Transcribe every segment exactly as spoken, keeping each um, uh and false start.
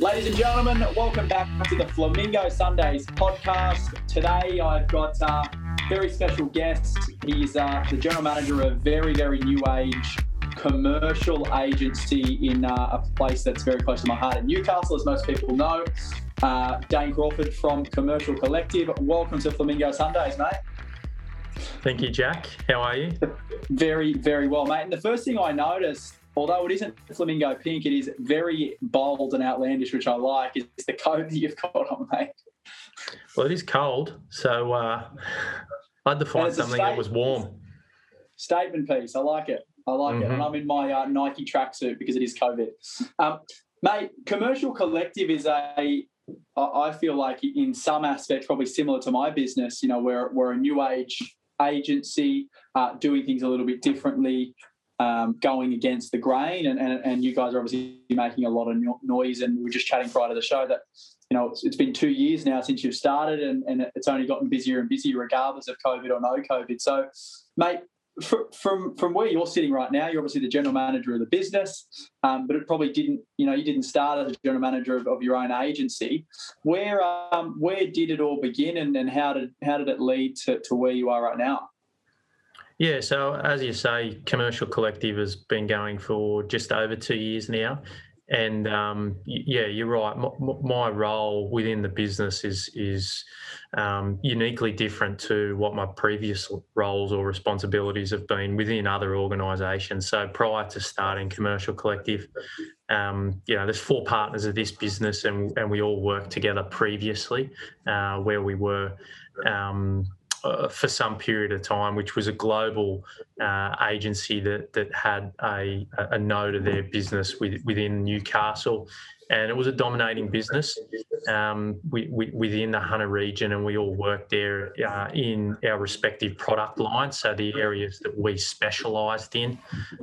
Ladies and gentlemen, welcome back to the Flamingo Sundays podcast. Today I've got a very special guest. He's uh, the general manager of a very, very new age commercial agency in uh, a place that's very close to my heart in Newcastle, as most people know. Uh, Dane Crawford from Commercial Collective. Welcome to Flamingo Sundays, mate. Thank you, Jack. How are you? Very, very well, mate. And the first thing I noticed, although it isn't flamingo pink, it is very bold and outlandish, which I like, is the coat that you've got on, mate. Well, it is cold, so uh, I had to find something that was warm. Statement piece. I like it. I like mm-hmm. it. And I'm in my uh, Nike tracksuit because it is COVID. Um, mate, Commercial Collective is a... I feel like in some aspects probably similar to my business. You know, we're we're a new age agency, uh, doing things a little bit differently, um, going against the grain. And, and and you guys are obviously making a lot of noise. And we were just chatting prior to the show that, you know, it's, it's been two years now since you've started, and, and it's only gotten busier and busier, regardless of COVID or no COVID. So, mate, fr- from from where you're sitting right now, you're obviously the general manager of the business, um, but it probably didn't, you know, you didn't start as a general manager of, of your own agency. Where um, where did it all begin, and, and how did how did it lead to, to where you are right now? Yeah, so as you say, Commercial Collective has been going for just over two years now. And, um, yeah, you're right. My, my role within the business is is um, uniquely different to what my previous roles or responsibilities have been within other organisations. So prior to starting Commercial Collective, um, you know, there's four partners of this business, and, and we all worked together previously uh, where we were um, uh, for some period of time, which was a global Uh, agency that that had a a node of their business with, within Newcastle, and it was a dominating business um, we, we, within the Hunter region, and we all worked there uh, in our respective product lines, so the areas that we specialised in,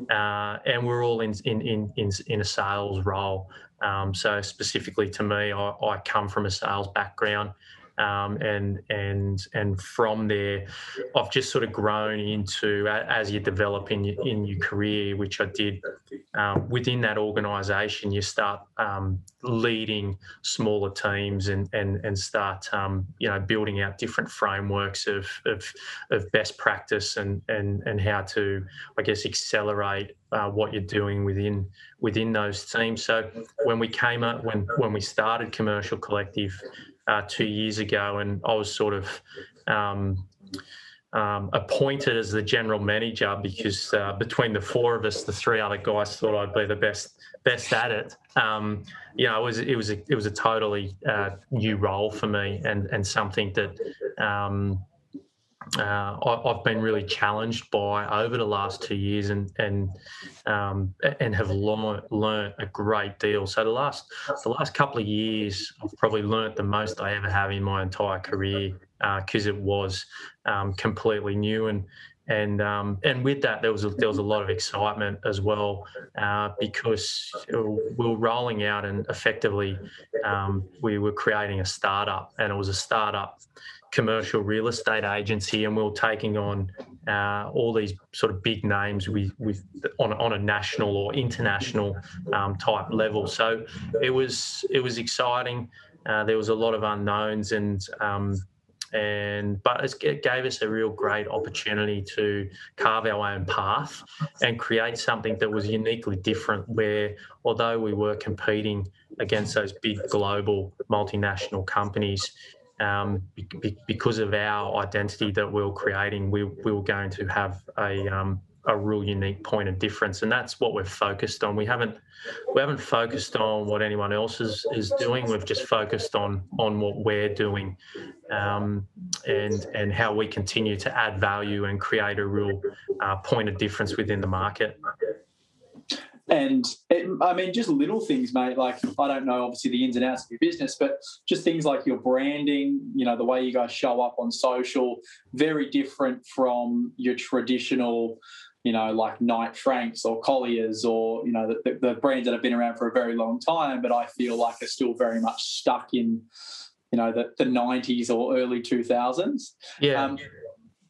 uh, and we're all in in in in, in a sales role. Um, so specifically to me, I, I come from a sales background. Um, and and and from there, I've just sort of grown into, as you develop in your, in your career, which I did um, within that organisation, you start um, leading smaller teams and and and start um, you know building out different frameworks of of, of best practice and, and and how to, I guess, accelerate Uh, what you're doing within within those teams. So when we came up, when when we started Commercial Collective uh, two years ago, and I was sort of um, um, appointed as the general manager because uh, between the four of us, the three other guys thought I'd be the best best at it. Um, you know, it was it was a, it was a totally uh, new role for me, and and something that. Um, Uh, I've been really challenged by over the last two years, and and um, and have long, learned a great deal. So the last the last couple of years, I've probably learned the most I ever have in my entire career, because uh, it was um, completely new, and and um, and with that there was a, there was a lot of excitement as well, uh, because we were rolling out, and effectively um, we were creating a startup, and it was a startup commercial real estate agency, and we were taking on uh, all these sort of big names with with on on a national or international um, type level. So it was it was exciting. Uh, there was a lot of unknowns, and um, and but it gave us a real great opportunity to carve our own path and create something that was uniquely different. Where although we were competing against those big global multinational companies, Um, be, because of our identity that we were creating, we, we were going to have a um, a real unique point of difference, and that's what we're focused on. We haven't we haven't focused on what anyone else is, is doing. We've just focused on on what we're doing, um, and and how we continue to add value and create a real uh, point of difference within the market. And, it, I mean, just little things, mate, like I don't know, obviously, the ins and outs of your business, but just things like your branding, you know, the way you guys show up on social, very different from your traditional, you know, like Knight Franks or Colliers or, you know, the, the brands that have been around for a very long time, but I feel like they're still very much stuck in, you know, the, the nineties or early two thousands. Yeah. Um,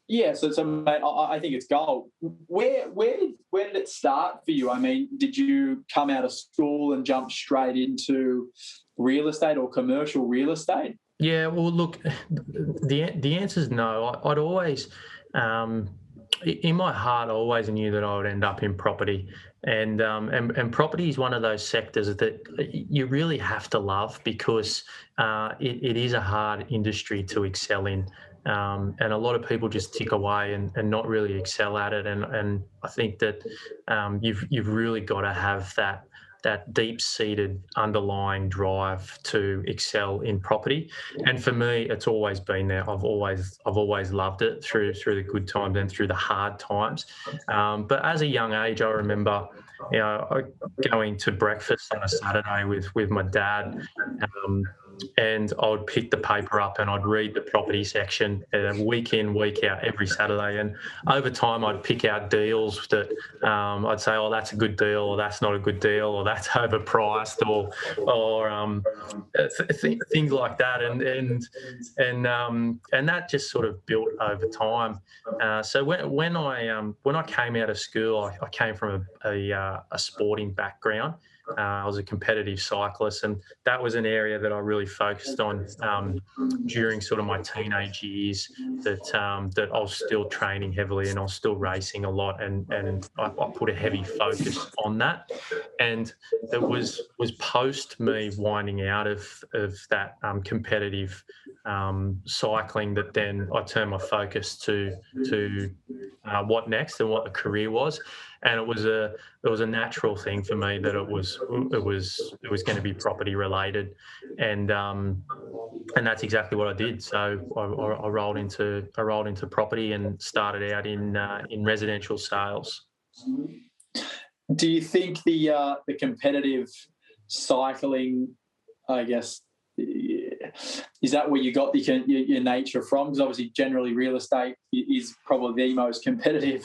Yeah, so, so mate, I, I think it's gold. Where, where, where did it start for you? I mean, did you come out of school and jump straight into real estate or commercial real estate? Yeah, well, look, the the answer is no. I'd always, um, in my heart, I always knew that I would end up in property. And, um, and and property is one of those sectors that you really have to love, because uh, it, it is a hard industry to excel in. Um, and a lot of people just tick away and, and not really excel at it. And and I think that um, you've you've really got to have that that deep-seated underlying drive to excel in property. And for me, it's always been there. I've always I've always loved it through through the good times and through the hard times. Um, but as a young age, I remember, you know, going to breakfast on a Saturday with with my dad. Um, And I would pick the paper up and I'd read the property section uh, week in, week out, every Saturday. And over time, I'd pick out deals that um, I'd say, oh, that's a good deal, or that's not a good deal, or that's overpriced, or or um, th- th- things like that. And and and um, and that just sort of built over time. Uh, so when when I um, when I came out of school, I, I came from a a, uh, a sporting background. Uh, I was a competitive cyclist, and that was an area that I really focused on um, during sort of my teenage years, that um, that I was still training heavily and I was still racing a lot, and, and I, I put a heavy focus on that. And it was was post me winding out of, of that um, competitive um, cycling that then I turned my focus to, to uh, what next and what the career was. And it was a it was a natural thing for me that it was it was it was going to be property related, and um, and that's exactly what I did. So I, I rolled into I rolled into property and started out in uh, in residential sales. Do you think the uh, the competitive cycling, I guess, is that where you got the, your, your nature from? Because obviously generally real estate is probably the most competitive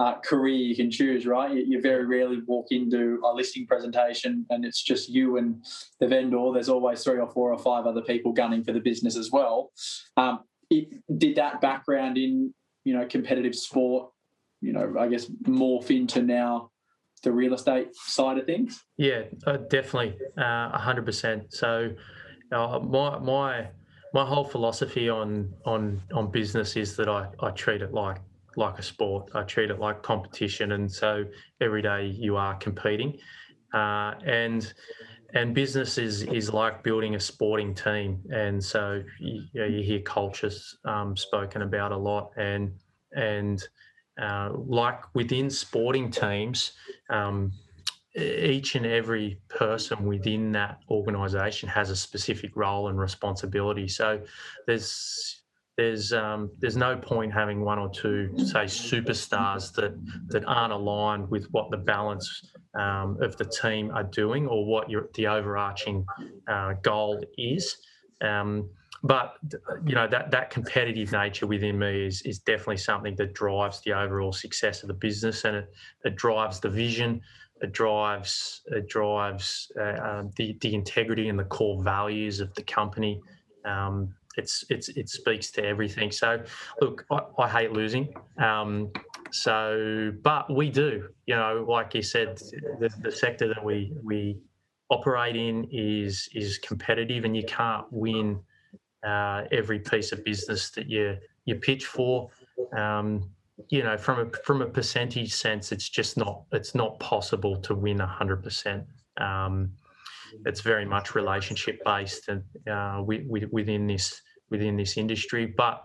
uh, career you can choose, right? You, you very rarely walk into a listing presentation and it's just you and the vendor. There's always three or four or five other people gunning for the business as well. Um, it, did that background in, you know, competitive sport, you know, I guess morph into now the real estate side of things? Yeah, uh, definitely, uh, one hundred percent. So... Uh, my my my whole philosophy on on on business is that I, I treat it like like a sport. I treat it like competition, and so every day you are competing. Uh, and and business is is like building a sporting team, and so you, you know, you hear cultures um, spoken about a lot, and and uh, like within sporting teams. Um, Each and every person within that organisation has a specific role and responsibility. So there's there's um, there's no point having one or two, say, superstars that that aren't aligned with what the balance um, of the team are doing, or what your the overarching uh, goal is. Um, But, you know, that, that competitive nature within me is is definitely something that drives the overall success of the business, and it, it drives the vision, it drives it drives uh, um, the the integrity and the core values of the company. Um, it's it's it speaks to everything. So, look, I, I hate losing. Um, so, but we do, you know, like you said, the, the sector that we we operate in is is competitive, and you can't win Uh, every piece of business that you you pitch for. Um, you know, from a from a percentage sense, it's just not it's not possible to win a hundred percent. It's very much relationship based, and uh, we, we, within this within this industry. But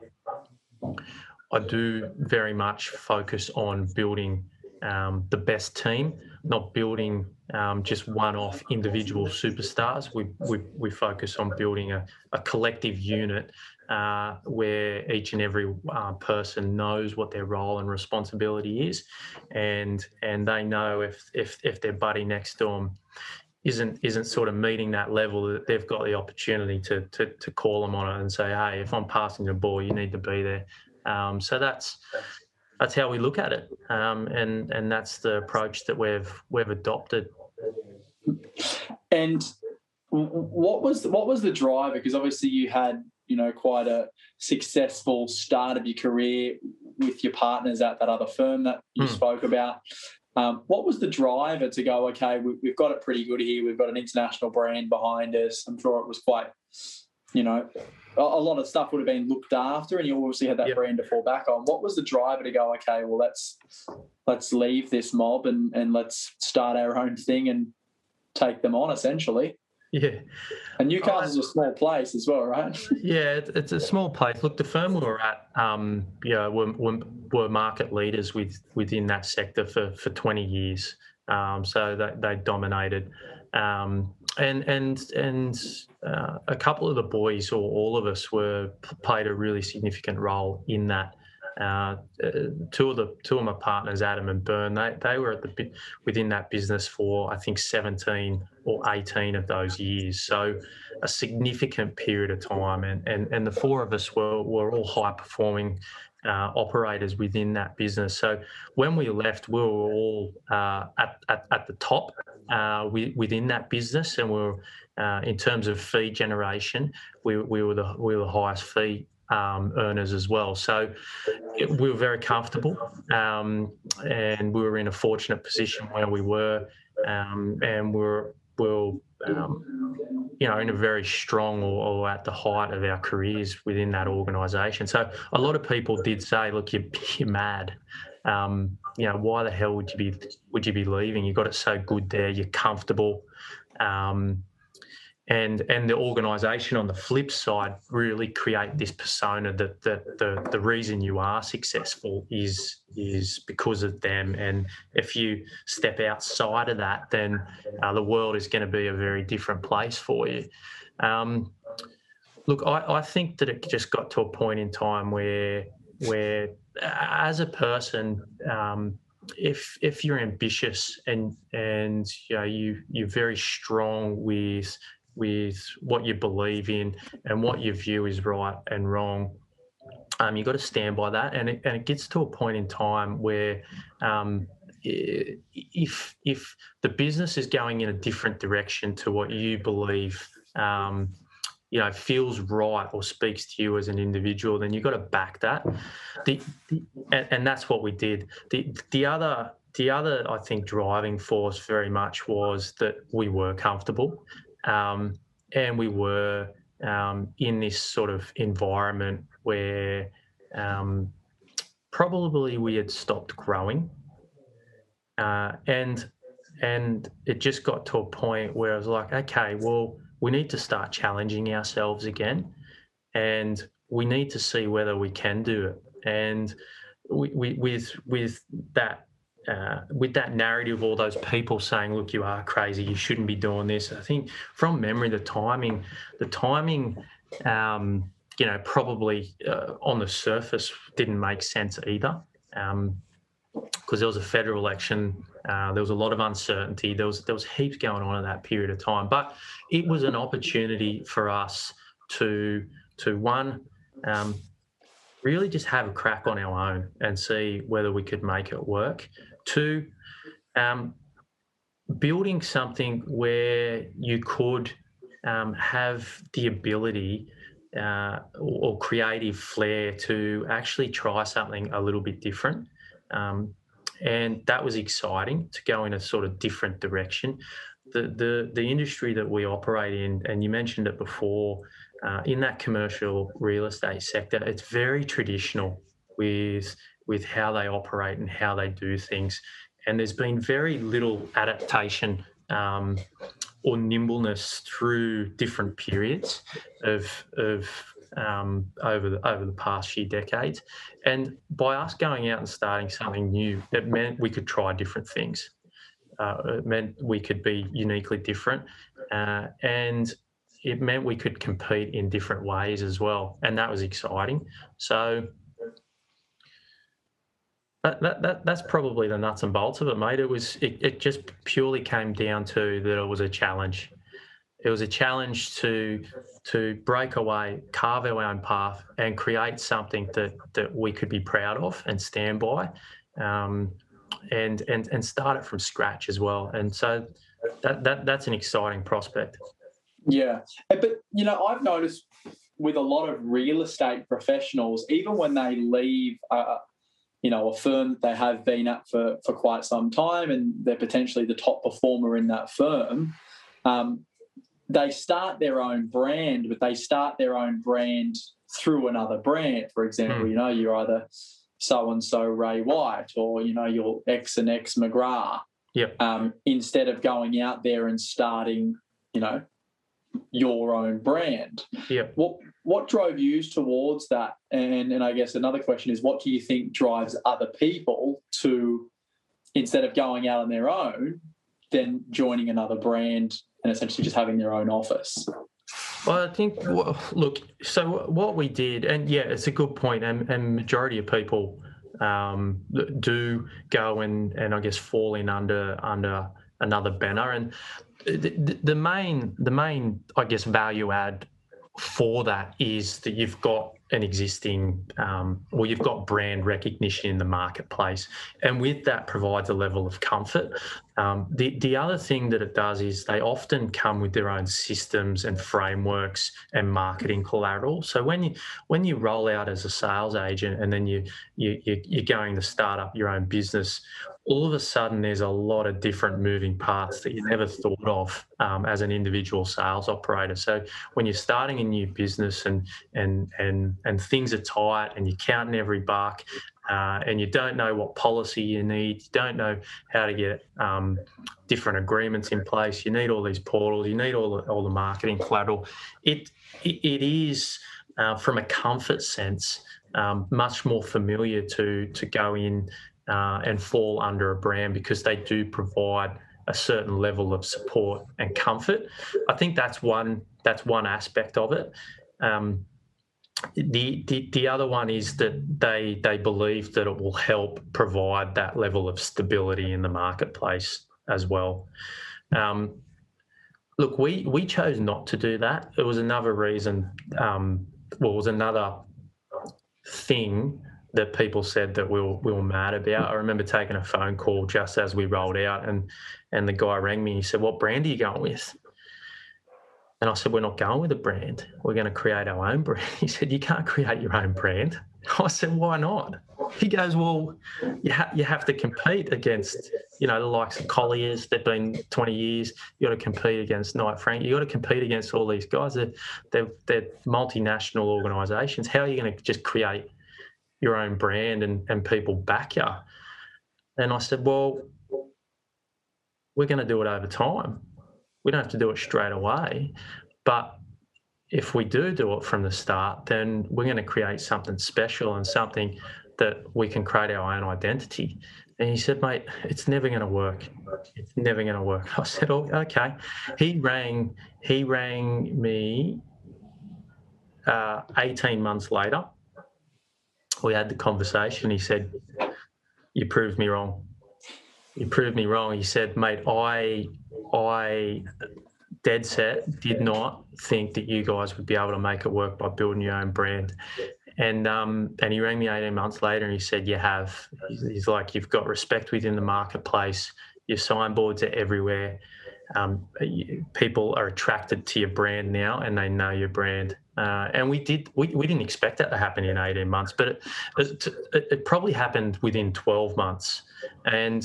I do very much focus on building um, the best team, not building um, just one-off individual superstars. We we we focus on building a, a collective unit uh, where each and every uh, person knows what their role and responsibility is, and and they know if if if their buddy next to them isn't isn't sort of meeting that level, that they've got the opportunity to to to call them on it and say, hey, if I'm passing the ball, you need to be there. Um, so that's. That's how we look at it, um, and and that's the approach that we've we've adopted. And what was what was the driver? Because obviously you had, you know, quite a successful start of your career with your partners at that other firm that you mm. spoke about. Um, what was the driver to go, okay, we, we've got it pretty good here, we've got an international brand behind us? I'm sure it was quite, you know, a, a lot of stuff would have been looked after, and you obviously had that yep. brand to fall back on. What was the driver to go, okay, well, let's let's leave this mob and, and let's start our own thing and take them on, essentially? Yeah. And Newcastle's oh, a small place as well, right? Yeah, it's a small place. Look, the firm we were at, um, you know, we're, we're, were market leaders with, within that sector for, for twenty years. Um, so they, they dominated. Um, and and and uh, a couple of the boys, or all of us, were played a really significant role in that. Uh, two of the two of my partners, Adam and Byrne, they they were at the within that business for I think seventeen or eighteen of those years, so a significant period of time. And and, and the four of us were were all high performing uh, operators within that business. So when we left, we were all uh, at, at at the top uh, we, within that business, and we were uh, in terms of fee generation, we we were the we were the highest fee Um, earners as well. So it, we were very comfortable, um, and we were in a fortunate position where we were, um, and we were, we were um, you know, in a very strong or, or at the height of our careers within that organisation. So a lot of people did say, "Look, you're, you're mad. Um, you know, why the hell would you be would you be leaving? You got it so good there. You're comfortable." Um, And and the organisation on the flip side really create this persona that the, the the reason you are successful is is because of them. And if you step outside of that, then uh, the world is going to be a very different place for you. Um, look, I, I think that it just got to a point in time where where as a person, um, if if you're ambitious and and you know you you're very strong with with what you believe in and what you view is right and wrong, um, you've got to stand by that. And it, and it gets to a point in time where um, if if the business is going in a different direction to what you believe, um, you know, feels right or speaks to you as an individual, then you've got to back that. The, the, and, and that's what we did. The, the other... The other, I think, driving force very much was that we were comfortable. Um, and we were um, in this sort of environment where um, probably we had stopped growing, uh, and and it just got to a point where I was like, okay, well, we need to start challenging ourselves again, and we need to see whether we can do it. And we, we, with with that. Uh, with that narrative, all those people saying, "Look, you are crazy. You shouldn't be doing this." I think, from memory, the timing, the timing, um, you know, probably uh, on the surface didn't make sense either, because um, there was a federal election. Uh, there was a lot of uncertainty. There was there was heaps going on at that period of time. But it was an opportunity for us to to one. Um, really just have a crack on our own and see whether we could make it work. Two, um, building something where you could um, have the ability uh, or creative flair to actually try something a little bit different. Um, and that was exciting, to go in a sort of different direction. The, the, the industry that we operate in, and you mentioned it before, Uh, in that commercial real estate sector, it's very traditional with with how they operate and how they do things, and there's been very little adaptation um, or nimbleness through different periods of of um, over the, over the past few decades. And by us going out and starting something new, it meant we could try different things. Uh, it meant we could be uniquely different, uh, and it meant we could compete in different ways as well, and that was exciting. So that, that, that that's probably the nuts and bolts of it, mate. It was it, it just purely came down to that it was a challenge. It was a challenge to to break away, carve our own path, and create something that that we could be proud of and stand by, um, and and and start it from scratch as well. And so that that that's an exciting prospect. Yeah, but, you know, I've noticed with a lot of real estate professionals, even when they leave a, you know, a firm that they have been at for, for quite some time, and they're potentially the top performer in that firm. Um, they start their own brand, but they start their own brand through another brand. For example, mm. you know, you're either so-and-so Ray White, or, you know, you're X and X McGrath. Yep. Um, instead of going out there and starting, you know, your own brand. Yep. What what drove you towards that? And and I guess another question is, what do you think drives other people to, instead of going out on their own, then joining another brand and essentially just having their own office? Well, I think, well, look, so what we did, and yeah, it's a good point, and, and majority of people um, do go and, and I guess fall in under under another banner. And the, the main, the main, I guess, value add for that is that you've got an existing, um, or you've got brand recognition in the marketplace, and with that provides a level of comfort. Um, the the other thing that it does is they often come with their own systems and frameworks and marketing collateral. So when you when you roll out as a sales agent, and then you you you're going to start up your own business, all of a sudden there's a lot of different moving parts that you never thought of um, as an individual sales operator. So when you're starting a new business and and and and things are tight and you're counting every buck, uh, and you don't know what policy you need, you don't know how to get um, different agreements in place, you need all these portals, you need all the, all the marketing collateral. It it, it is uh, from a comfort sense um, much more familiar to to go in Uh, and fall under a brand, because they do provide a certain level of support and comfort. I think that's one that's one aspect of it. Um, the, the the other one is that they they believe that it will help provide that level of stability in the marketplace as well. Um, look, we we chose not to do that. It was another reason. Um, well, it was another thing that people said that we were, we were mad about. I remember taking a phone call just as we rolled out, and and the guy rang me. He said, "What brand are you going with?" And I said, "We're not going with a brand. We're going to create our own brand." He said, "You can't create your own brand." I said, "Why not?" He goes, "Well, you, ha- you have to compete against, you know, the likes of Colliers. They've been twenty years. You got to compete against Knight Frank. You got to compete against all these guys. They're, they're, they're multinational organisations. How are you going to just create your own brand and, and people back you?" And I said, "Well, we're going to do it over time. We don't have to do it straight away. But if we do do it from the start, then we're going to create something special and something that we can create our own identity." And he said, "Mate, it's never going to work. It's never going to work." I said, "Oh, okay." He rang, he rang me uh, eighteen months later. We had the conversation. He said, "You proved me wrong. You proved me wrong." He said, "Mate, I, I dead set did not think that you guys would be able to make it work by building your own brand." And um, and he rang me eighteen months later and he said, "You have." He's like, "You've got respect within the marketplace. Your signboards are everywhere. Um, people are attracted to your brand now, and they know your brand." Uh, and we did. We, we didn't expect that to happen in eighteen months, but it, it, it probably happened within twelve months. And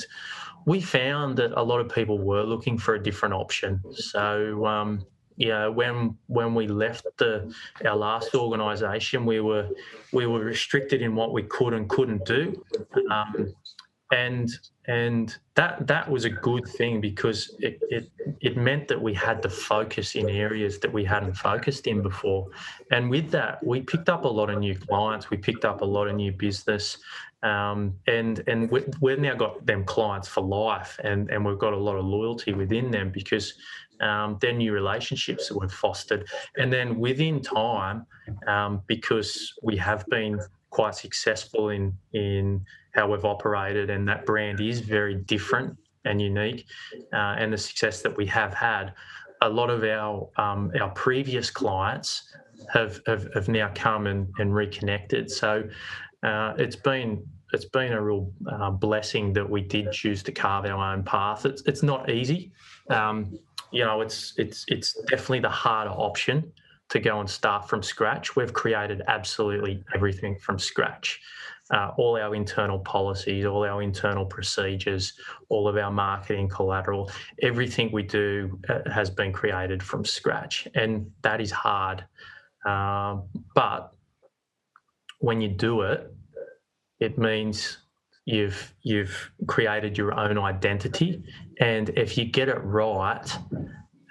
we found that a lot of people were looking for a different option. So, um, you know, when when we left the our last organisation, we were we were restricted in what we could and couldn't do. Um, And and that that was a good thing, because it, it it meant that we had to focus in areas that we hadn't focused in before. And with that, we picked up a lot of new clients. We picked up a lot of new business. Um, and and we, we've now got them clients for life, and, and we've got a lot of loyalty within them, because um, they're new relationships that we've fostered. And then within time, um, because we have been quite successful in in how we've operated, and that brand is very different and unique, uh, and the success that we have had, a lot of our um, our previous clients have have, have now come and, and reconnected. So uh, it's been it's been a real uh, blessing that we did choose to carve our own path. It's it's not easy, um, you know. It's it's it's definitely the harder option to go and start from scratch. We've created absolutely everything from scratch. uh, all our internal policies, all our internal procedures, all of our marketing collateral. Everything we do has been created from scratch, and that is hard. Um, but when you do it, it means you've you've created your own identity, and if you get it right,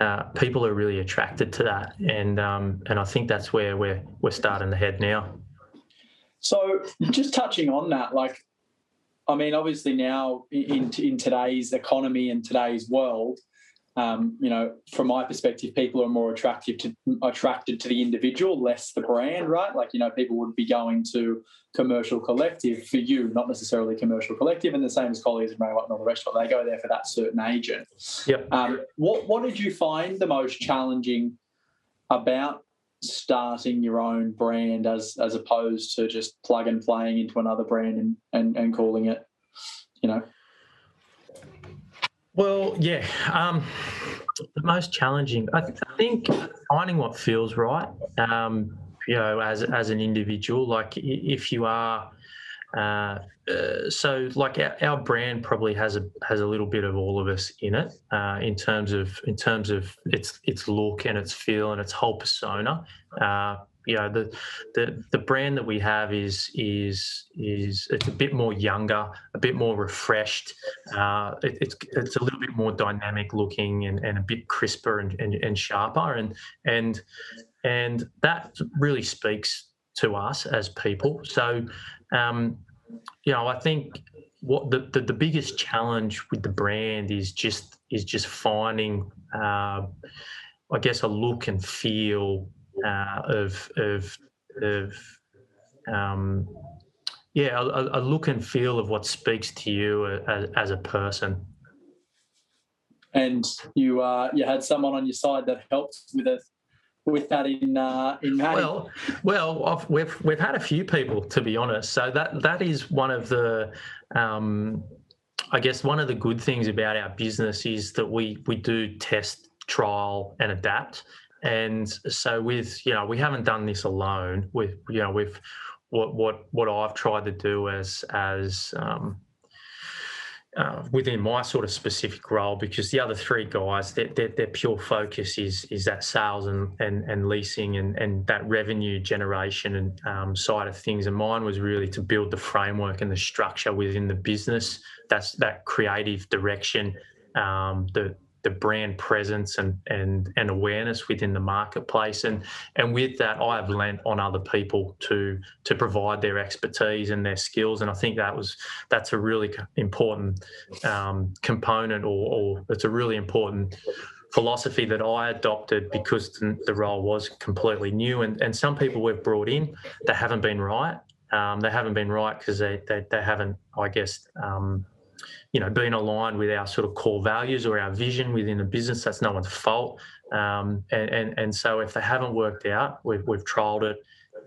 uh, people are really attracted to that, and um, and I think that's where we're we're starting to head now. So just touching on that, like, I mean, obviously now in in today's economy and today's world, um, you know, from my perspective, people are more attractive to attracted to the individual, less the brand, right? Like, you know, people would be going to Commercial Collective for you, not necessarily Commercial Collective, and the same as Colliers and Ray White and all the rest of it. They go there for that certain agent. Yep. Um, what what did you find the most challenging about starting your own brand as as opposed to just plug and playing into another brand and, and, and calling it, you know? Well, yeah, um, the most challenging, I, th- I think finding what feels right, um, you know, as as an individual, like if you are, uh, uh, so like our, our brand probably has a has a little bit of all of us in it, uh, in terms of in terms of its its look and its feel and its whole persona. Uh, you know, the the the brand that we have is is is it's a bit more younger, a bit more refreshed. Uh, it, it's it's a little bit more dynamic looking and, and a bit crisper and, and, and sharper, and and and that really speaks to us as people. So, um, you know, I think what the, the, the biggest challenge with the brand is just is just finding, uh, I guess, a look and feel uh, of of of um, yeah, a, a look and feel of what speaks to you as, as a person. And you uh, you had someone on your side that helped with it. with that in uh, in Maddie? Well, well, I've, we've we've had a few people, to be honest. So that that is one of the, um, I guess, one of the good things about our business is that we we do test, trial, and adapt. And so with you know we haven't done this alone. With you know with what what what I've tried to do as as um, Uh, within my sort of specific role, because the other three guys, their, their, their pure focus is is that sales and and, and leasing and, and that revenue generation and um, side of things. And mine was really to build the framework and the structure within the business. That's that creative direction, um, the the brand presence and and and awareness within the marketplace. And and with that, I have lent on other people to to provide their expertise and their skills. And I think that was that's a really important um, component, or, or it's a really important philosophy that I adopted, because the role was completely new. And and some people we've brought in that haven't been right. Um, they haven't been right because they, they they haven't, I guess. Um, you know, being aligned with our sort of core values or our vision within the business. That's no one's fault. Um, and, and, and so if they haven't worked out, we've, we've trialed it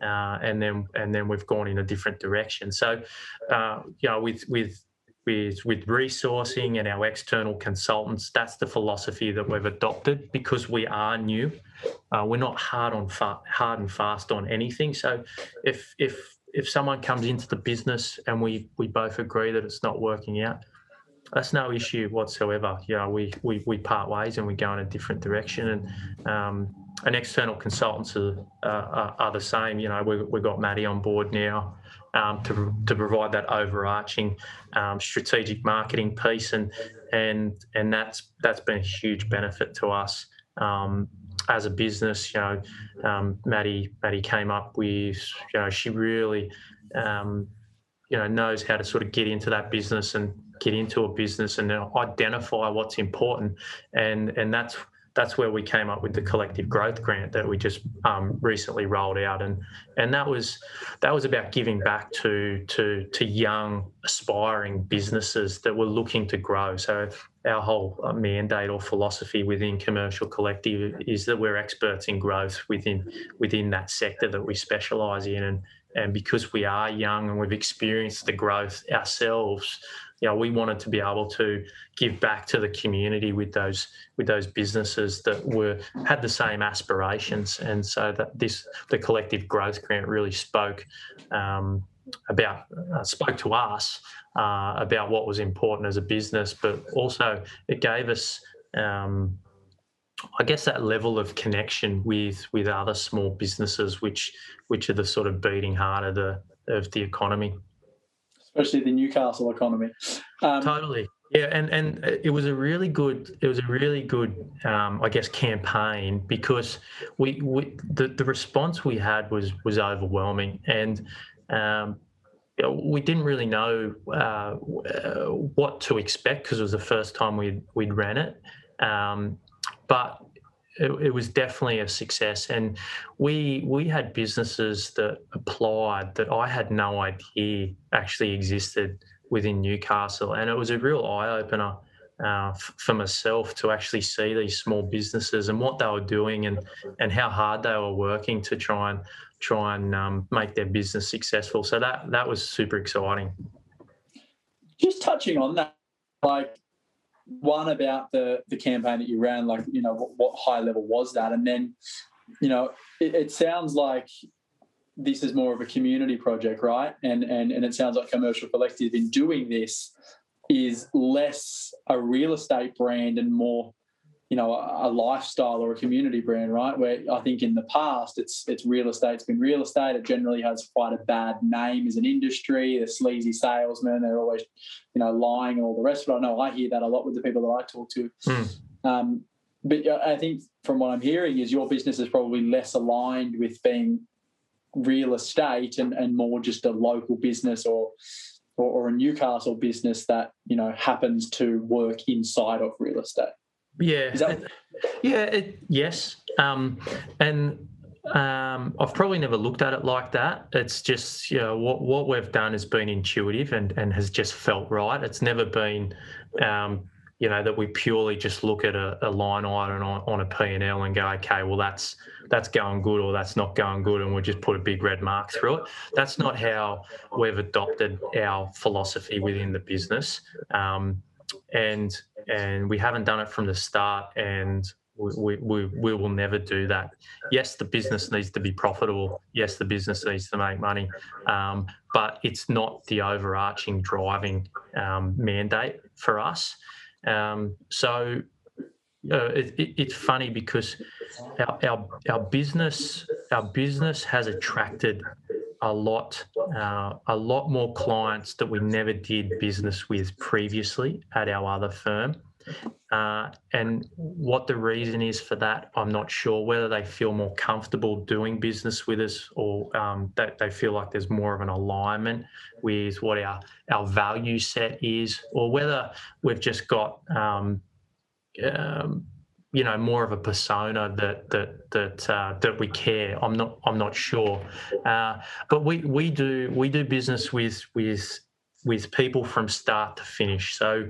uh, and then and then we've gone in a different direction. So, uh, you know, with, with with with resourcing and our external consultants, that's the philosophy that we've adopted, because we are new. Uh, we're not hard on fa- hard and fast on anything. So if if if someone comes into the business and we we both agree that it's not working out, that's no issue whatsoever. You know, we we we part ways and we go in a different direction. And um, and external consultants are, uh, are, are the same. You know, we we've got Maddie on board now um, to to provide that overarching um, strategic marketing piece, and and and that's that's been a huge benefit to us. Um, As a business, you know, um, Maddie, Maddie came up with, you know, she really, um, you know, knows how to sort of get into that business and get into a business and identify what's important, and and that's that's where we came up with the Collective Growth Grant that we just um, recently rolled out, and and that was that was about giving back to to to young aspiring businesses that were looking to grow. So our whole mandate or philosophy within Commercial Collective is that we're experts in growth within within that sector that we specialise in, and and because we are young and we've experienced the growth ourselves, you know, we wanted to be able to give back to the community with those with those businesses that were had the same aspirations, and so that this the Collective Growth Grant really spoke um, about uh, spoke to us uh, about what was important as a business, but also it gave us, um, I guess, that level of connection with with other small businesses, which which are the sort of beating heart of the of the economy, especially the Newcastle economy. Um, totally. Yeah, and, and it was a really good, it was a really good, um, I guess, campaign, because we, we the, the response we had was was overwhelming, and um, we didn't really know uh, what to expect, because it was the first time we'd, we'd ran it, um, but it, it was definitely a success, and we we had businesses that applied that I had no idea actually existed within Newcastle, and it was a real eye-opener uh, f- for myself to actually see these small businesses and what they were doing, and and how hard they were working to try and try and um, make their business successful. So that that was super exciting. Just touching on that, like one about the the campaign that you ran, like, you know, what, what high level was that, and then, you know, it, it sounds like this is more of a community project, right? And and and it sounds like Commercial Collective, in doing this, is less a real estate brand and more, you know, a, a lifestyle or a community brand, right? Where I think in the past it's it's real estate. It's been real estate. It generally has quite a bad name as an industry. The sleazy salesmen, they're always, you know, lying and all the rest. But I know I hear that a lot with the people that I talk to. Mm. Um, but I think from what I'm hearing is your business is probably less aligned with being real estate and, and more just a local business or, or or a Newcastle business that, you know, happens to work inside of real estate. Yeah. Is that- yeah. It, yes. Um, and um, I've probably never looked at it like that. It's just, you know, what, what we've done has been intuitive and, and has just felt right. It's never been, um, you know, that we purely just look at a, a line item on, on a P and L and go, okay, well, that's that's going good or that's not going good, and we'll just put a big red mark through it. That's not how we've adopted our philosophy within the business, um, and and we haven't done it from the start, and we, we, we will never do that. Yes, the business needs to be profitable. Yes, the business needs to make money, um, but it's not the overarching driving um, mandate for us. Um, so uh, it, it, it's funny because our, our our business our business has attracted a lot uh, a lot more clients that we never did business with previously at our other firm, uh, and what the reason is for that, I'm not sure. Whether they feel more comfortable doing business with us, or um, that they feel like there's more of an alignment with what our our value set is, or whether we've just got um, um, you know, more of a persona that that that uh, that we care. I'm not I'm not sure, uh, but we we do we do business with with. with people from start to finish. So,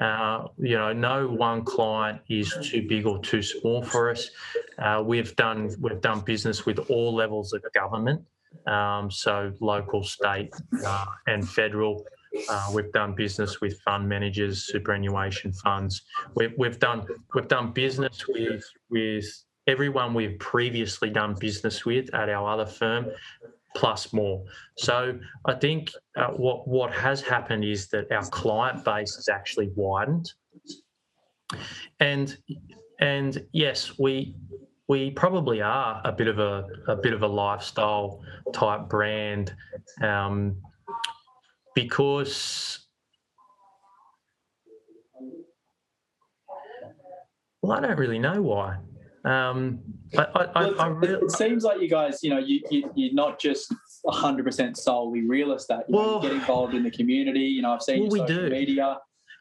uh, you know, no one client is too big or too small for us. Uh, we've done we've done business with all levels of government, um, so local, state, uh, and federal. Uh, we've done business with fund managers, superannuation funds. We've we've done we've done business with with everyone we've previously done business with at our other firm, plus more. So I think uh, what what has happened is that our client base has actually widened, and and yes, we we probably are a bit of a a bit of a lifestyle type brand, um, because well, I don't really know why. Um, I, I, I really, it seems like you guys, you know, you, you, you're not just one hundred percent solely real estate. You, well, know, you get involved in the community. You know, I've seen well, your social do. media.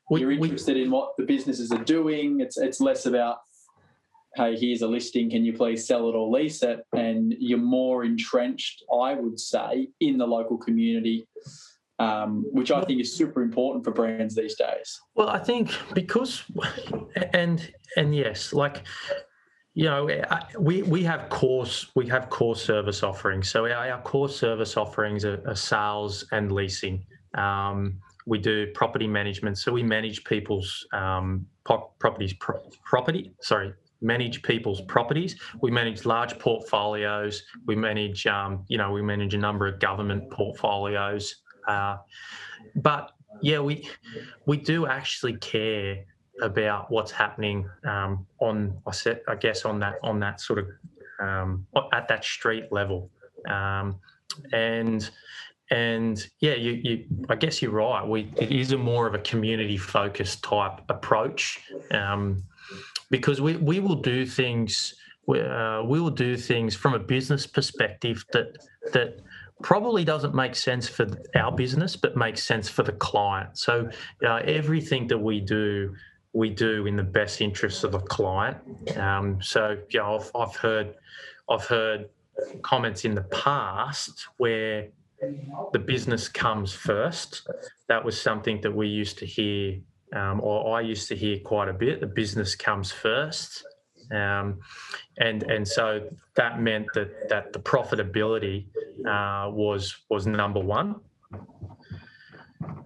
We, you're interested we, in what the businesses are doing. It's it's less about, hey, here's a listing, can you please sell it or lease it? And you're more entrenched, I would say, in the local community, um, which I think is super important for brands these days. Well, I think because, and and yes, like, you know, we we have course we have core service offerings. So our, our core service offerings are, are sales and leasing. Um, we do property management, so we manage people's um, properties, pro- property. Sorry, manage people's properties. We manage large portfolios. We manage, um, you know, we manage a number of government portfolios. Uh, but yeah, we we do actually care about what's happening um, on, I guess, on that on that sort of um, at that street level, um, and and yeah, you, you I guess you're right. We it is a more of a community focused type approach. Um, Because we, we will do things uh, we will do things from a business perspective that that probably doesn't make sense for our business, but makes sense for the client. So uh, everything that we do, we do in the best interests of the client. Um, so yeah, you know, I've, I've heard I've heard comments in the past where the business comes first. That was something that we used to hear. Um, or I used to hear quite a bit, the business comes first. Um, and and so that meant that that the profitability uh, was was number one.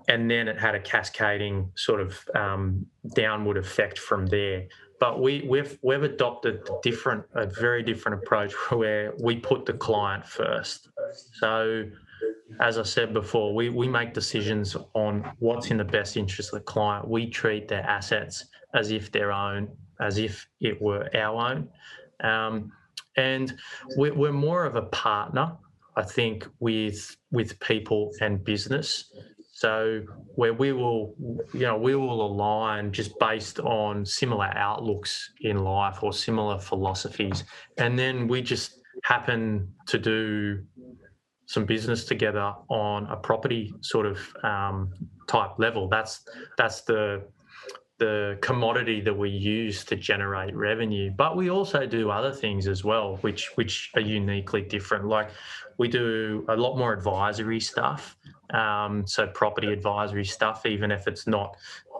And then it had a cascading sort of um, downward effect from there. But we, we've, we've adopted a different, a very different approach where we put the client first. So as I said before, we, we make decisions on what's in the best interest of the client. We treat their assets as if their own, as if it were our own. Um, and we're, we're more of a partner, I think, with with people and business. So where we will, you know, we will align just based on similar outlooks in life or similar philosophies. And then we just happen to do some business together on a property sort of um, type level. That's that's the the commodity that we use to generate revenue. But we also do other things as well, which which are uniquely different. Like we do a lot more advisory stuff, um, so property advisory stuff, even if it's not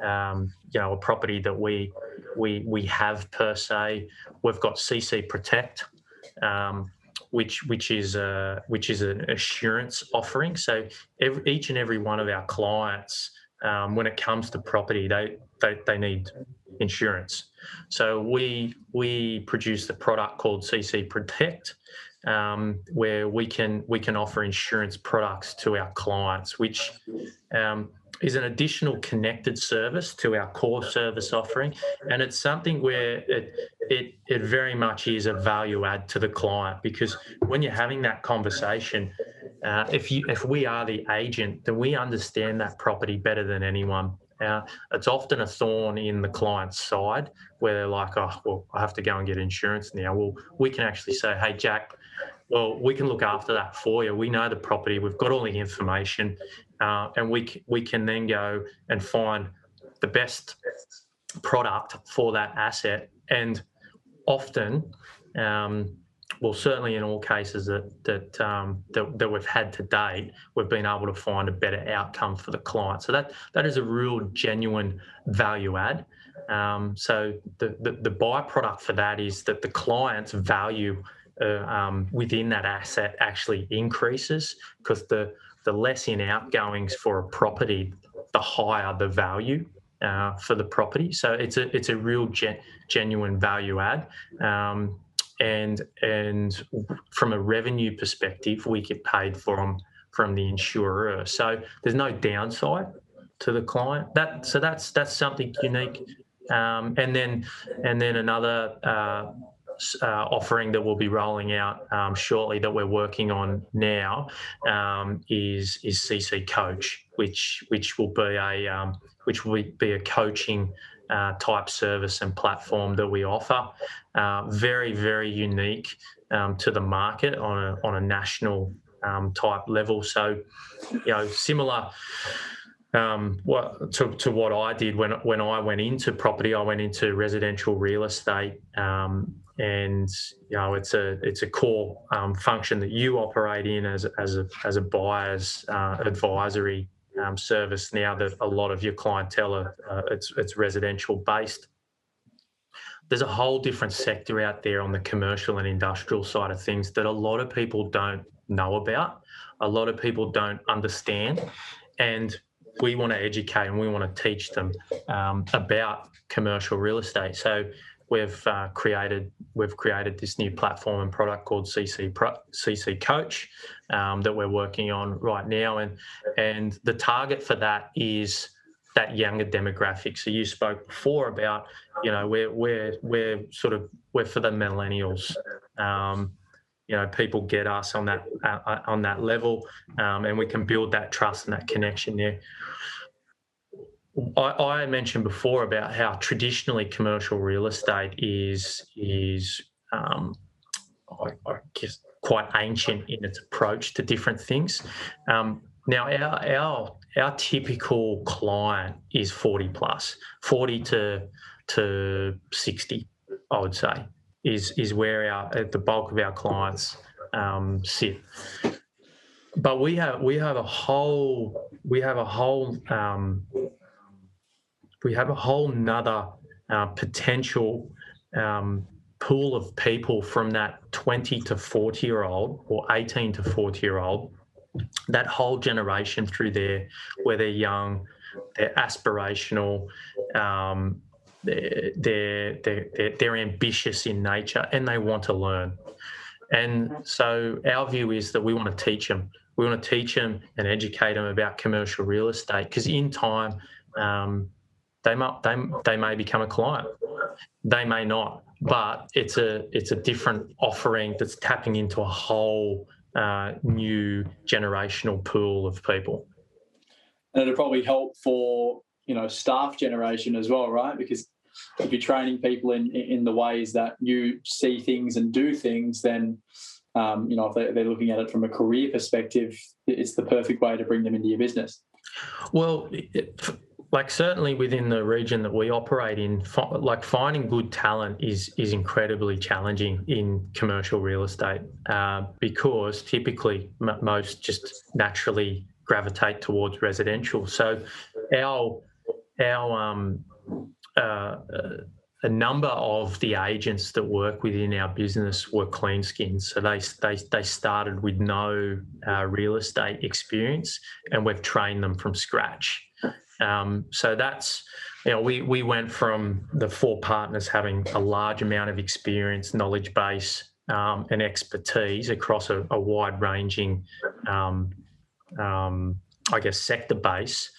um, you know a property that we we we have per se. We've got C C Protect. Um, Which which is a which is an assurance offering. So every, each and every one of our clients, um, when it comes to property, they, they they need insurance. So we we produce the product called C C Protect, um, where we can we can offer insurance products to our clients, which um, is an additional connected service to our core service offering, and it's something where it. It, it very much is a value add to the client, because when you're having that conversation, uh, if you if we are the agent, then we understand that property better than anyone. Uh, it's often a thorn in the client's side where they're like, oh, well, I have to go and get insurance now. Well, we can actually say, hey, Jack, well, we can look after that for you. We know the property. We've got all the information, uh, and we we can then go and find the best product for that asset. And often, um, well, certainly in all cases that that, um, that that we've had to date, we've been able to find a better outcome for the client. So that that is a real genuine value add. Um, so the, the the byproduct for that is that the client's value uh, um, within that asset actually increases, because the the less in outgoings for a property, the higher the value. Uh, for the property, so it's a it's a real gen, genuine value add, um, and and from a revenue perspective, we get paid from from the insurer. So there's no downside to the client. That so that's that's something unique. Um, and then and then another uh, uh, offering that we'll be rolling out um, shortly that we're working on now um, is is C C Coach, which which will be a um, which will be a coaching uh, type service and platform that we offer. Uh, very, very unique um, to the market on a, on a national um, type level. So, you know, similar um, what, to, to what I did when, when I went into property, I went into residential real estate, um, and, you know, it's a it's a core um, function that you operate in as, as, a, as a buyer's uh, advisory Um, service now that a lot of your clientele are, uh, it's it's residential based. There's a whole different sector out there on the commercial and industrial side of things that a lot of people don't know about, a lot of people don't understand, and we want to educate and we want to teach them um, about commercial real estate. So we've uh, created we've created this new platform and product called C C Pro, C C Coach um, that we're working on right now, and and the target for that is that younger demographic. So you spoke before about, you know, we're we're we're sort of we're for the millennials. Um, you know, people get us on that uh, on that level, um, and we can build that trust and that connection there. I, I mentioned before about how traditionally commercial real estate is is um, I, I guess quite ancient in its approach to different things. Um, now our our our typical client is forty plus, forty to sixty, I would say, is is where our the bulk of our clients um, sit. But we have we have a whole we have a whole um, We have a whole nother uh, potential um, pool of people from that twenty to forty year old or eighteen to forty year old, that whole generation through there where they're young, they're aspirational, um, they're, they're, they're, they're ambitious in nature and they want to learn. And so our view is that we want to teach them. We want to teach them and educate them about commercial real estate because in time, um, They may, they, they may become a client. They may not, but it's a it's a different offering that's tapping into a whole uh, new generational pool of people. And it'll probably help for, you know, staff generation as well, right? Because if you're training people in, in the ways that you see things and do things, then, um, you know, if they, they're looking at it from a career perspective, it's the perfect way to bring them into your business. Well, it, Like certainly within the region that we operate in, like finding good talent is is incredibly challenging in commercial real estate uh, because typically m- most just naturally gravitate towards residential. So our our um, uh, a number of the agents that work within our business were clean skins, so they they they started with no uh, real estate experience, and we've trained them from scratch. Um, so that's, you know, we, we went from the four partners having a large amount of experience, knowledge base, um, and expertise across a, a wide-ranging, um, um, I guess, sector base,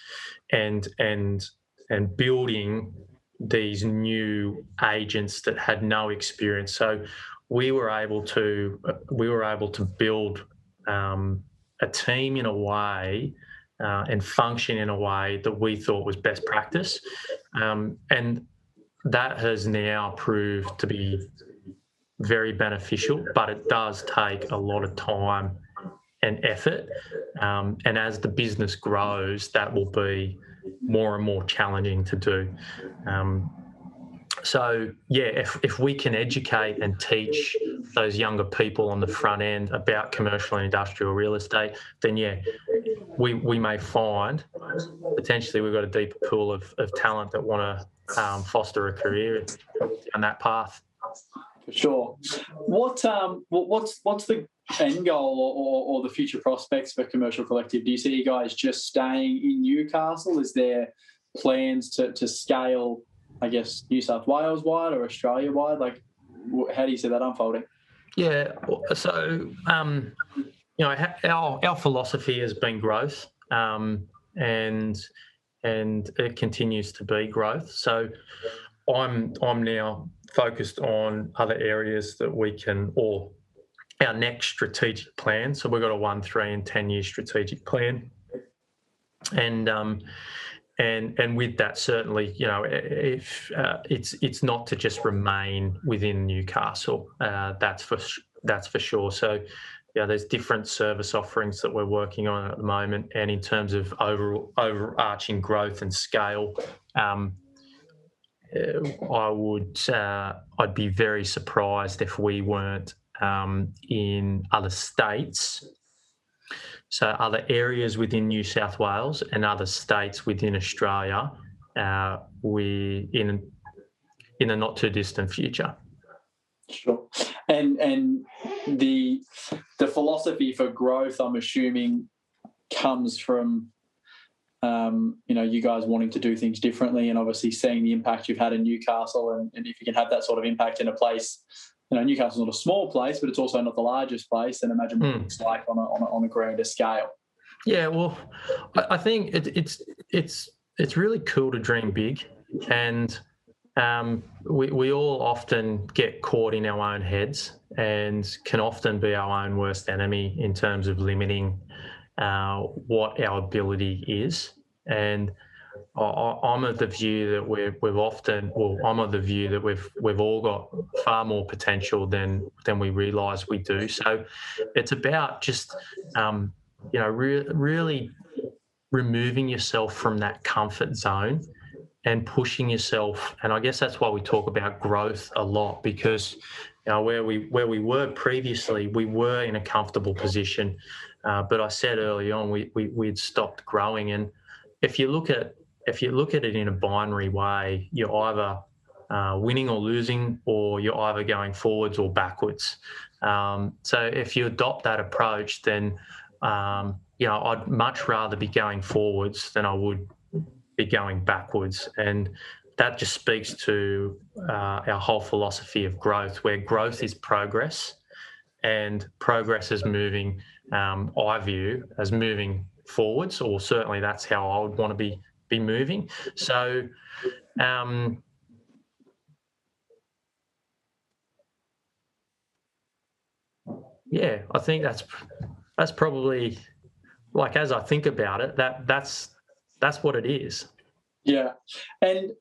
and and and building these new agents that had no experience. So we were able to we were able to build um, a team in a way. Uh, and function in a way that we thought was best practice. Um, and that has now proved to be very beneficial, but it does take a lot of time and effort. Um, and as the business grows, that will be more and more challenging to do. Um, so, yeah, if, if we can educate and teach those younger people on the front end about commercial and industrial real estate, then, yeah, We we may find potentially we've got a deeper pool of, of talent that want to um, foster a career on that path. For sure. What um what, what's what's the end goal or, or, or the future prospects for Commercial Collective? Do you see you guys just staying in Newcastle? Is there plans to, to scale, I guess, New South Wales wide or Australia wide? Like, how do you see that unfolding? Yeah. So. Um, You know, our our philosophy has been growth, um, and and it continues to be growth. So, I'm I'm now focused on other areas that we can, or our next strategic plan. So we've got a one, three, and ten year strategic plan, and um, and and with that certainly, you know, if uh, it's it's not to just remain within Newcastle, uh, that's for that's for sure. So. Yeah, there's different service offerings that we're working on at the moment, and in terms of overall overarching growth and scale, um, I would uh, I'd be very surprised if we weren't um, in other states, so other areas within New South Wales and other states within Australia, uh, we in in the not too distant future. Sure. And and the the philosophy for growth, I'm assuming, comes from um, you know, you guys wanting to do things differently and obviously seeing the impact you've had in Newcastle, and, and if you can have that sort of impact in a place, you know, Newcastle's not a small place, but it's also not the largest place, and imagine what mm. it looks like on a, on a, on a grander scale. Yeah, well, I think it, it's it's it's really cool to dream big, and um, we we all often get caught in our own heads and can often be our own worst enemy in terms of limiting uh, what our ability is. And I, I'm of the view that we've we've often, well, I'm of the view that we've we've all got far more potential than than we realise we do. So it's about just. Um, you know, re- really removing yourself from that comfort zone and pushing yourself. And I guess that's why we talk about growth a lot, because, you know, where we where we were previously, we were in a comfortable position. Uh, but I said early on, we, we, we'd stopped growing. And if you look at if you look at it in a binary way, you're either uh, winning or losing, or you're either going forwards or backwards. Um, so if you adopt that approach, then Um, you know, I'd much rather be going forwards than I would be going backwards. And that just speaks to uh, our whole philosophy of growth, where growth is progress, and progress is moving, um, I view, as moving forwards, or certainly that's how I would want to be be moving. So um, yeah, I think that's... That's probably, like, as I think about it, that that's that's what it is. Yeah, and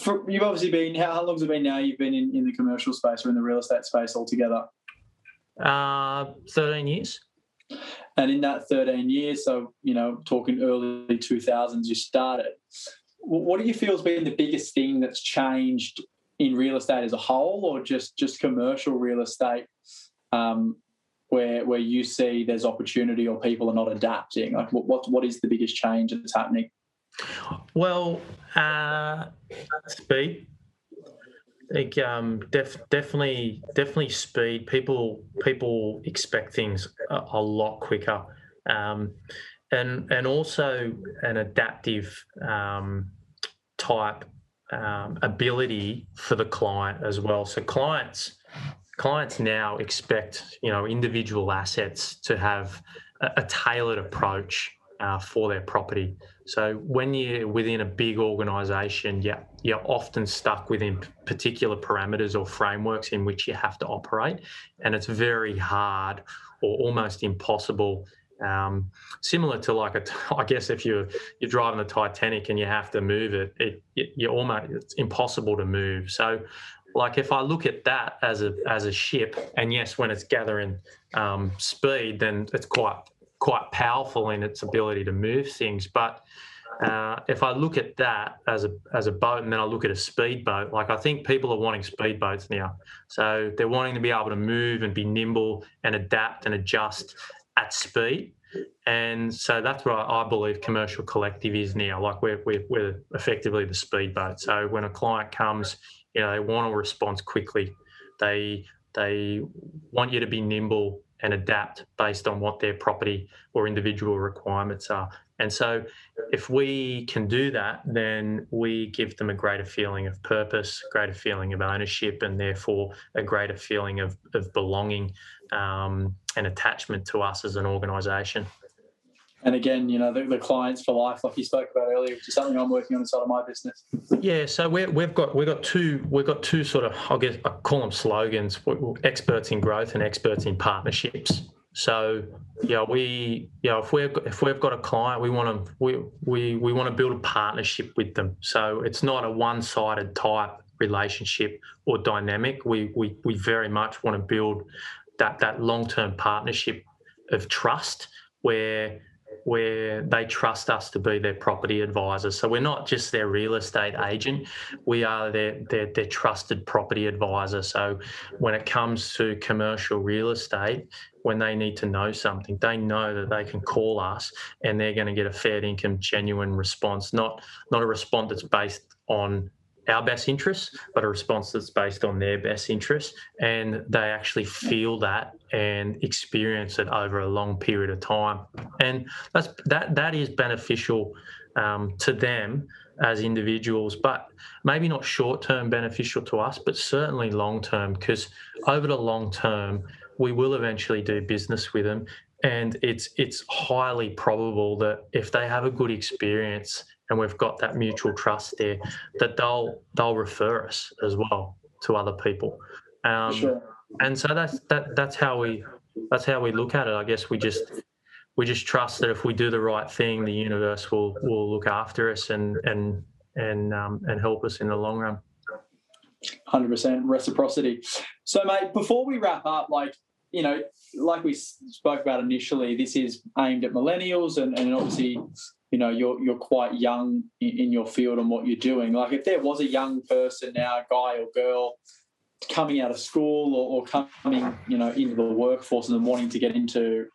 for, you've obviously been. How, how long has it been now? You've been in, in the commercial space or in the real estate space altogether? Uh, thirteen years. And in that thirteen years, so you know, talking early two thousands, you started. What do you feel has been the biggest thing that's changed in real estate as a whole, or just just commercial real estate? Um, where where you see there's opportunity or people are not adapting? Like, what what, what is the biggest change that's happening? Well, uh, speed. I think um, def, definitely definitely speed. People people expect things a, a lot quicker, um, and and also an adaptive um, type um, ability for the client as well. So clients. Clients now expect, you know, individual assets to have a, a tailored approach uh, for their property. So when you're within a big organisation, yeah, you're often stuck within particular parameters or frameworks in which you have to operate, and it's very hard or almost impossible. Um, similar to like a, I guess if you're you're driving the Titanic and you have to move it, it, it you're almost it's impossible to move. So. Like if I look at that as a as a ship, and yes, when it's gathering um, speed, then it's quite quite powerful in its ability to move things. But uh, if I look at that as a as a boat, and then I look at a speedboat, like I think people are wanting speedboats now. So they're wanting to be able to move and be nimble and adapt and adjust at speed. And so that's what I believe Commercial Collective is now. Like we're we're, we're effectively the speedboat. So when a client comes. You know, they want a response quickly. They they want you to be nimble and adapt based on what their property or individual requirements are. And so if we can do that, then we give them a greater feeling of purpose, a greater feeling of ownership, and therefore a greater feeling of, of belonging um, and attachment to us as an organisation. And again, you know, the, the clients for life, like you spoke about earlier, which is something I'm working on inside of my business. Yeah, so we're, we've got we've got two we've got two sort of I guess I call them slogans: experts in growth and experts in partnerships. So yeah, we yeah if we've got, if we've got a client, we want to we we we want to build a partnership with them. So it's not a one-sided type relationship or dynamic. We we we very much want to build that that long-term partnership of trust where. where they trust us to be their property advisor. So we're not just their real estate agent, we are their, their, their trusted property advisor. So when it comes to commercial real estate, when they need to know something, they know that they can call us and they're going to get a fair income, genuine response, not, not a response that's based on our best interests, but a response that's based on their best interests. And they actually feel that and experience it over a long period of time. And that's, that, that is beneficial um, to them as individuals, but maybe not short-term beneficial to us, but certainly long-term, because over the long term, we will eventually do business with them. And it's it's highly probable that if they have a good experience and we've got that mutual trust there, that they'll they'll refer us as well to other people. Um, sure. And so that's that that's how we that's how we look at it. I guess we just we just trust that if we do the right thing, the universe will will look after us and and and um, and help us in the long run. one hundred percent reciprocity. So, mate, before we wrap up, like, you know, like we spoke about initially, this is aimed at millennials, and, and obviously, you know, you're you're quite young in, in your field and what you're doing. Like, if there was a young person now, guy or girl, coming out of school or, or coming, you know, into the workforce and wanting to get into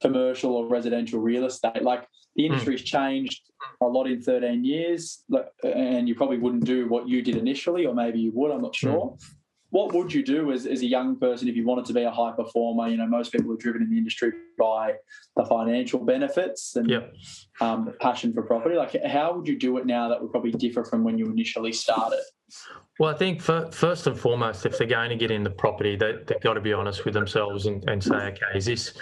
commercial or residential real estate, like, the industry's changed a lot in thirteen years, and you probably wouldn't do what you did initially, or maybe you would, I'm not sure. Mm. What would you do as, as a young person if you wanted to be a high performer? You know, most people are driven in the industry by the financial benefits and yep. um, the passion for property. Like, how would you do it now that would probably differ from when you initially started? Well, I think for, first and foremost, if they're going to get into property, they, they've got to be honest with themselves and, and say, okay, is this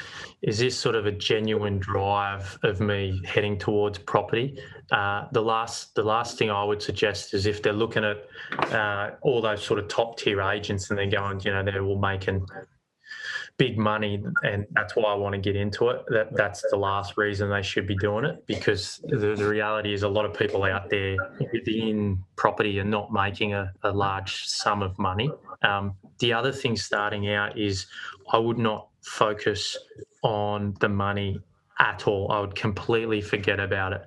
is this sort of a genuine drive of me heading towards property? Uh, the last the last thing I would suggest is if they're looking at uh, all those sort of top tier agents and they're going, you know, they're all making big money and that's why I want to get into it, that that's the last reason they should be doing it, because the, the reality is a lot of people out there within property are not making a, a large sum of money. Um, the other thing starting out is I would not focus on the money at all. I would completely forget about it.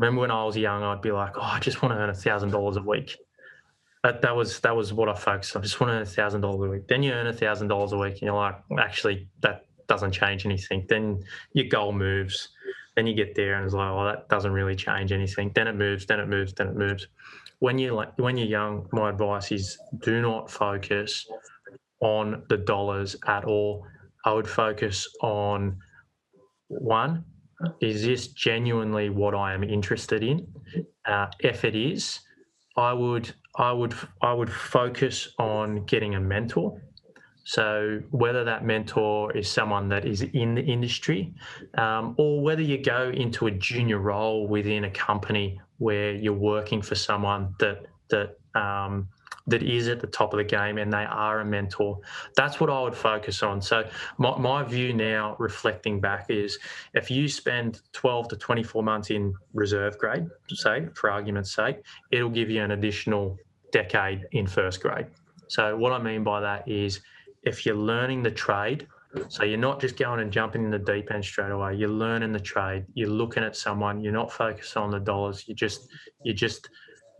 Remember when I was young, I'd be like, oh, I just want to earn one thousand dollars a week. That, that was that was what I focused on. I just want to earn one thousand dollars a week. Then you earn one thousand dollars a week and you're like, actually, that doesn't change anything. Then your goal moves. Then you get there and it's like, well, that doesn't really change anything. Then it moves, then it moves, then it moves. When you're, like, when you're young, my advice is do not focus on the dollars at all. I would focus on, one, is this genuinely what I am interested in? Uh, if it is, I would... I would I would focus on getting a mentor. So whether that mentor is someone that is in the industry, um, or whether you go into a junior role within a company where you're working for someone that that um, that is at the top of the game and they are a mentor, that's what I would focus on. So my, my view now, reflecting back, is if you spend twelve to twenty-four months in reserve grade, say, for argument's sake, it'll give you an additional decade in first grade. So what I mean by that is if you're learning the trade, so you're not just going and jumping in the deep end straight away, you're learning the trade, you're looking at someone, you're not focused on the dollars, you just, you just,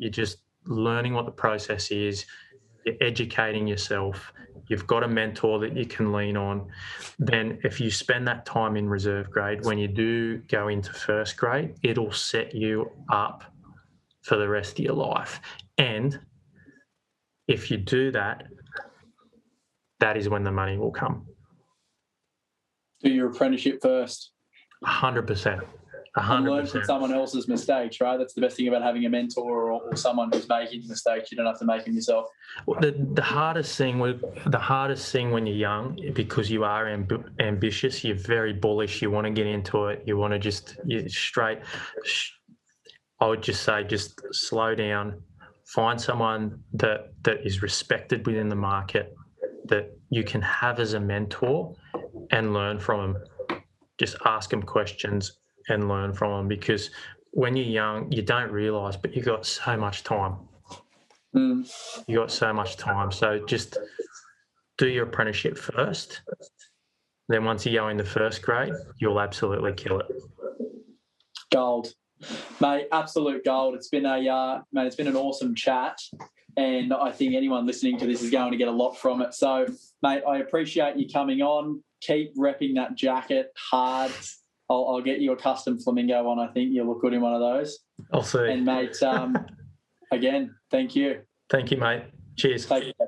you just, learning what the process is, you're educating yourself, you've got a mentor that you can lean on. Then if you spend that time in reserve grade, when you do go into first grade, it'll set you up for the rest of your life. And if you do that, that is when the money will come. Do your apprenticeship first. one hundred percent. And learn from someone else's mistakes, right? That's the best thing about having a mentor or, or someone who's making mistakes. You don't have to make them yourself. Well, the, the hardest thing with the hardest thing when you're young, because you are amb- ambitious, you're very bullish, you want to get into it, you want to just you're straight. I would just say, just slow down, find someone that that is respected within the market that you can have as a mentor, and learn from them. Just ask them questions and learn from them, because when you're young, you don't realise, but you've got so much time. Mm. You've got so much time. So just do your apprenticeship first. Then once you go into first grade, you'll absolutely kill it. Gold. Mate, absolute gold. It's been a uh, mate, it's been an awesome chat. And I think anyone listening to this is going to get a lot from it. So, mate, I appreciate you coming on. Keep repping that jacket hard. I'll, I'll get you a custom flamingo one. I think you'll look good in one of those. I'll see. And, mate, um, again, thank you. Thank you, mate. Cheers. Take care.